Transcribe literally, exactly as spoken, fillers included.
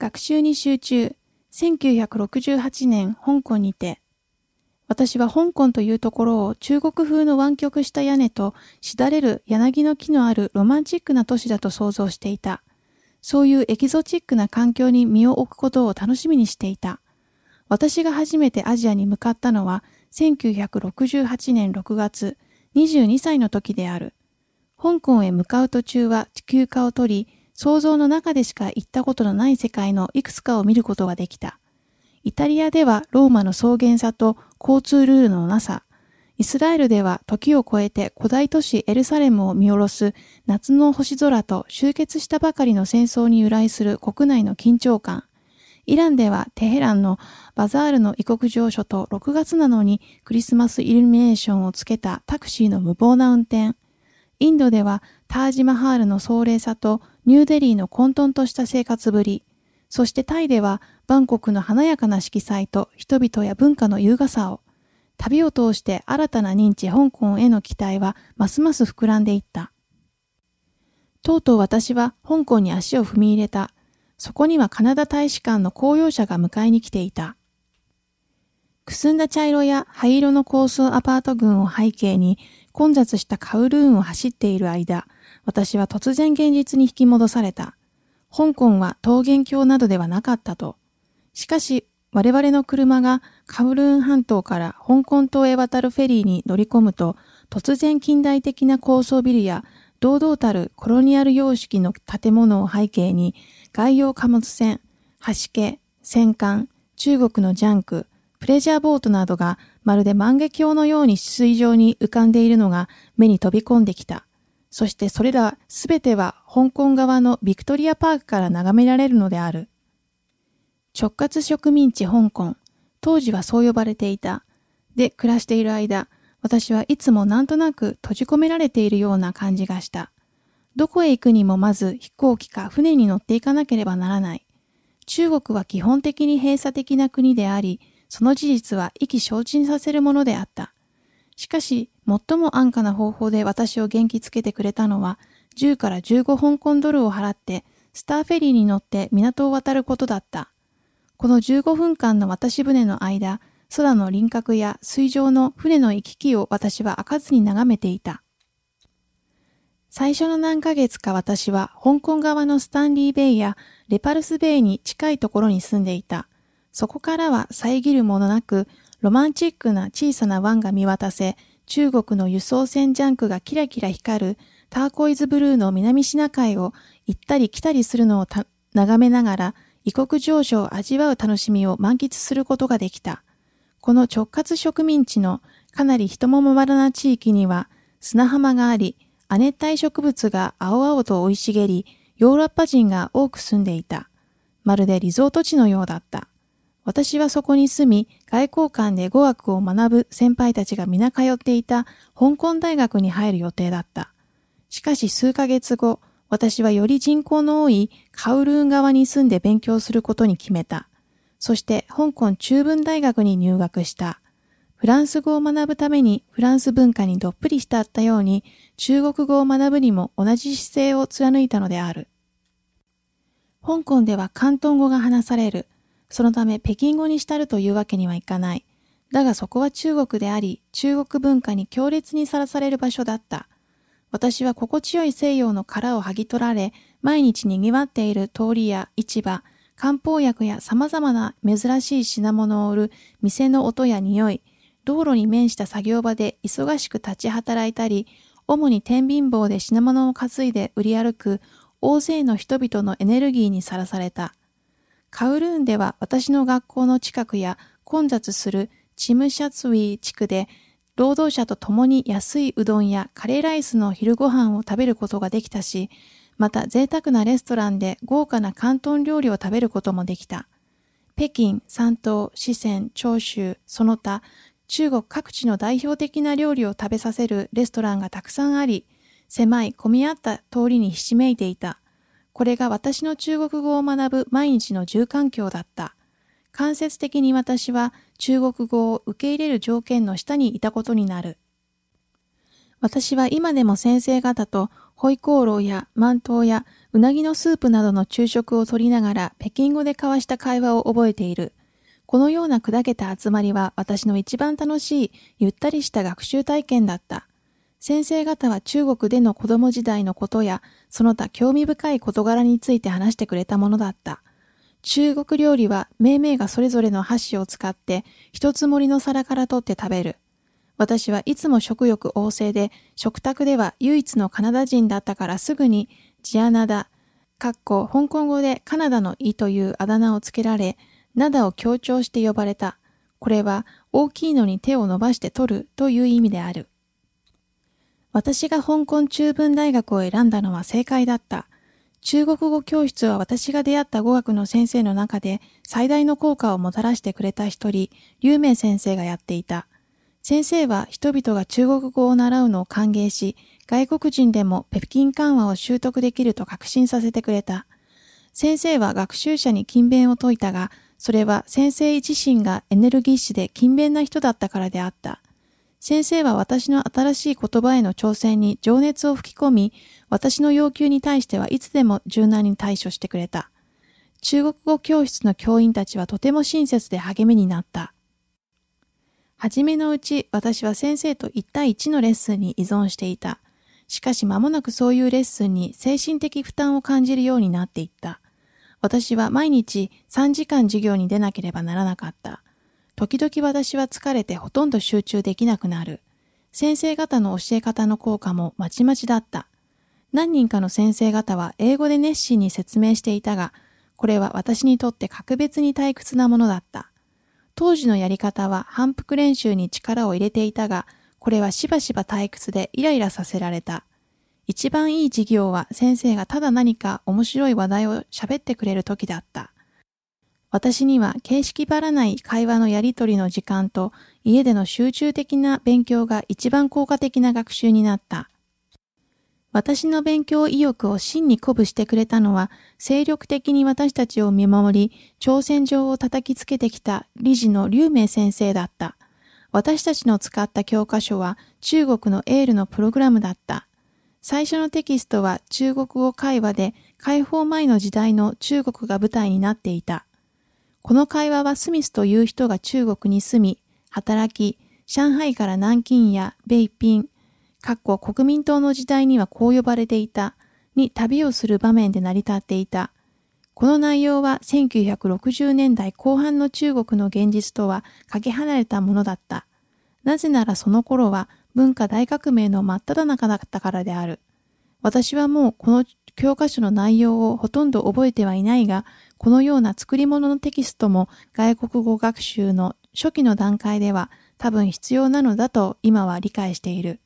学習に集中、せんきゅうひゃくろくじゅうはちねん香港にて。私は香港というところを中国風の湾曲した屋根としだれる柳の木のあるロマンチックな都市だと想像していた。そういうエキゾチックな環境に身を置くことを楽しみにしていた。私が初めてアジアに向かったのはせんきゅうひゃくろくじゅうはちねんろくがつ、にじゅうにさいの時である。香港へ向かう途中は休暇を取り、想像の中でしか行ったことのない世界のいくつかを見ることができた。イタリアではローマの草原さと交通ルールのなさ、イスラエルでは時を超えて古代都市エルサレムを見下ろす夏の星空と終結したばかりの戦争に由来する国内の緊張感、イランではテヘランのバザールの異国情緒とろくがつなのにクリスマスイルミネーションをつけたタクシーの無謀な運転、インドではタージマハールの壮麗さとニューデリーの混沌とした生活ぶり、そしてタイではバンコクの華やかな色彩と人々や文化の優雅さを、旅を通して新たな認知香港への期待はますます膨らんでいった。とうとう私は香港に足を踏み入れた。そこにはカナダ大使館の公用車が迎えに来ていた。くすんだ茶色や灰色の高層アパート群を背景に混雑したカウルーンを走っている間、私は突然現実に引き戻された。香港は桃源郷などではなかったと。しかし、我々の車がカウルーン半島から香港島へ渡るフェリーに乗り込むと、突然近代的な高層ビルや堂々たるコロニアル様式の建物を背景に、外洋貨物船、橋家、戦艦、中国のジャンク、プレジャーボートなどがまるで万華鏡のように水上に浮かんでいるのが目に飛び込んできた。そしてそれらすべては香港側のビクトリアパークから眺められるのである。直轄植民地香港、当時はそう呼ばれていた。で、暮らしている間、私はいつもなんとなく閉じ込められているような感じがした。どこへ行くにもまず飛行機か船に乗っていかなければならない。中国は基本的に閉鎖的な国であり、その事実は意気消沈させるものであった。しかし、最も安価な方法で私を元気つけてくれたのは、じゅうからじゅうご香港ドルを払って、スターフェリーに乗って港を渡ることだった。このじゅうごふんかんの渡し船の間、空の輪郭や水上の船の行き来を私は飽かずに眺めていた。最初の何ヶ月か私は、香港側のスタンリーベイやレパルスベイに近いところに住んでいた。そこからは遮るものなく、ロマンチックな小さな湾が見渡せ、中国の輸送船ジャンクがキラキラ光るターコイズブルーの南シナ海を行ったり来たりするのを眺めながら、異国情緒を味わう楽しみを満喫することができた。この直轄植民地のかなり人もまばらな地域には砂浜があり、亜熱帯植物が青々と生い茂り、ヨーロッパ人が多く住んでいた。まるでリゾート地のようだった。私はそこに住み、外交官で語学を学ぶ先輩たちが皆通っていた香港大学に入る予定だった。しかし数ヶ月後、私はより人口の多いカウルーン側に住んで勉強することに決めた。そして香港中文大学に入学した。フランス語を学ぶためにフランス文化にどっぷり浸ったように、中国語を学ぶにも同じ姿勢を貫いたのである。香港では広東語が話される。そのため北京語に浸るというわけにはいかない。だがそこは中国であり、中国文化に強烈にさらされる場所だった。私は心地よい西洋の殻を剥ぎ取られ、毎日賑わっている通りや市場、漢方薬や様々な珍しい品物を売る店の音や匂い、道路に面した作業場で忙しく立ち働いたり、主に天秤棒で品物を担いで売り歩く大勢の人々のエネルギーにさらされた。カウルーンでは私の学校の近くや混雑するチムシャツウィ地区で労働者と共に安いうどんやカレーライスの昼ご飯を食べることができたし、また贅沢なレストランで豪華な広東料理を食べることもできた。北京、山東、四川、長州、その他、中国各地の代表的な料理を食べさせるレストランがたくさんあり、狭い混み合った通りにひしめいていた。これが私の中国語を学ぶ毎日の住環境だった。間接的に私は中国語を受け入れる条件の下にいたことになる。私は今でも先生方とホイコーローやマントウやうなぎのスープなどの昼食をとりながら北京語で交わした会話を覚えている。このような砕けた集まりは私の一番楽しいゆったりした学習体験だった。先生方は中国での子供時代のことやその他興味深い事柄について話してくれたものだった。中国料理は命名がそれぞれの箸を使って一つ盛りの皿から取って食べる。私はいつも食欲旺盛で、食卓では唯一のカナダ人だったからすぐにジアナダ、香港語でカナダのイというあだ名をつけられ、ナダを強調して呼ばれた。これは大きいのに手を伸ばして取るという意味である。私が香港中文大学を選んだのは正解だった。中国語教室は私が出会った語学の先生の中で最大の効果をもたらしてくれた一人、劉明先生がやっていた。先生は人々が中国語を習うのを歓迎し、外国人でも北京漢話を習得できると確信させてくれた。先生は学習者に勤勉を説いたが、それは先生自身がエネルギッシュで勤勉な人だったからであった。先生は私の新しい言葉への挑戦に情熱を吹き込み、私の要求に対してはいつでも柔軟に対処してくれた。中国語教室の教員たちはとても親切で励みになった。はじめのうち、私は先生と一対一のレッスンに依存していた。しかし間もなくそういうレッスンに精神的負担を感じるようになっていった。私は毎日さんじかん授業に出なければならなかった。時々私は疲れてほとんど集中できなくなる。先生方の教え方の効果もまちまちだった。何人かの先生方は英語で熱心に説明していたが、これは私にとって格別に退屈なものだった。当時のやり方は反復練習に力を入れていたが、これはしばしば退屈でイライラさせられた。一番いい授業は先生がただ何か面白い話題を喋ってくれる時だった。私には形式ばらない会話のやりとりの時間と家での集中的な勉強が一番効果的な学習になった。私の勉強意欲を真に鼓舞してくれたのは、精力的に私たちを見守り、挑戦状を叩きつけてきた理事の劉明先生だった。私たちの使った教科書は中国のエールのプログラムだった。最初のテキストは中国語会話で、解放前の時代の中国が舞台になっていた。この会話はスミスという人が中国に住み、働き、上海から南京や北京、国民党の時代にはこう呼ばれていた、に旅をする場面で成り立っていた。この内容はせんきゅうひゃくろくじゅうねんだいこう半の中国の現実とはかけ離れたものだった。なぜならその頃は文化大革命の真っ只中だったからである。私はもうこの教科書の内容をほとんど覚えてはいないが、このような作り物のテキストも外国語学習の初期の段階では多分必要なのだと今は理解している。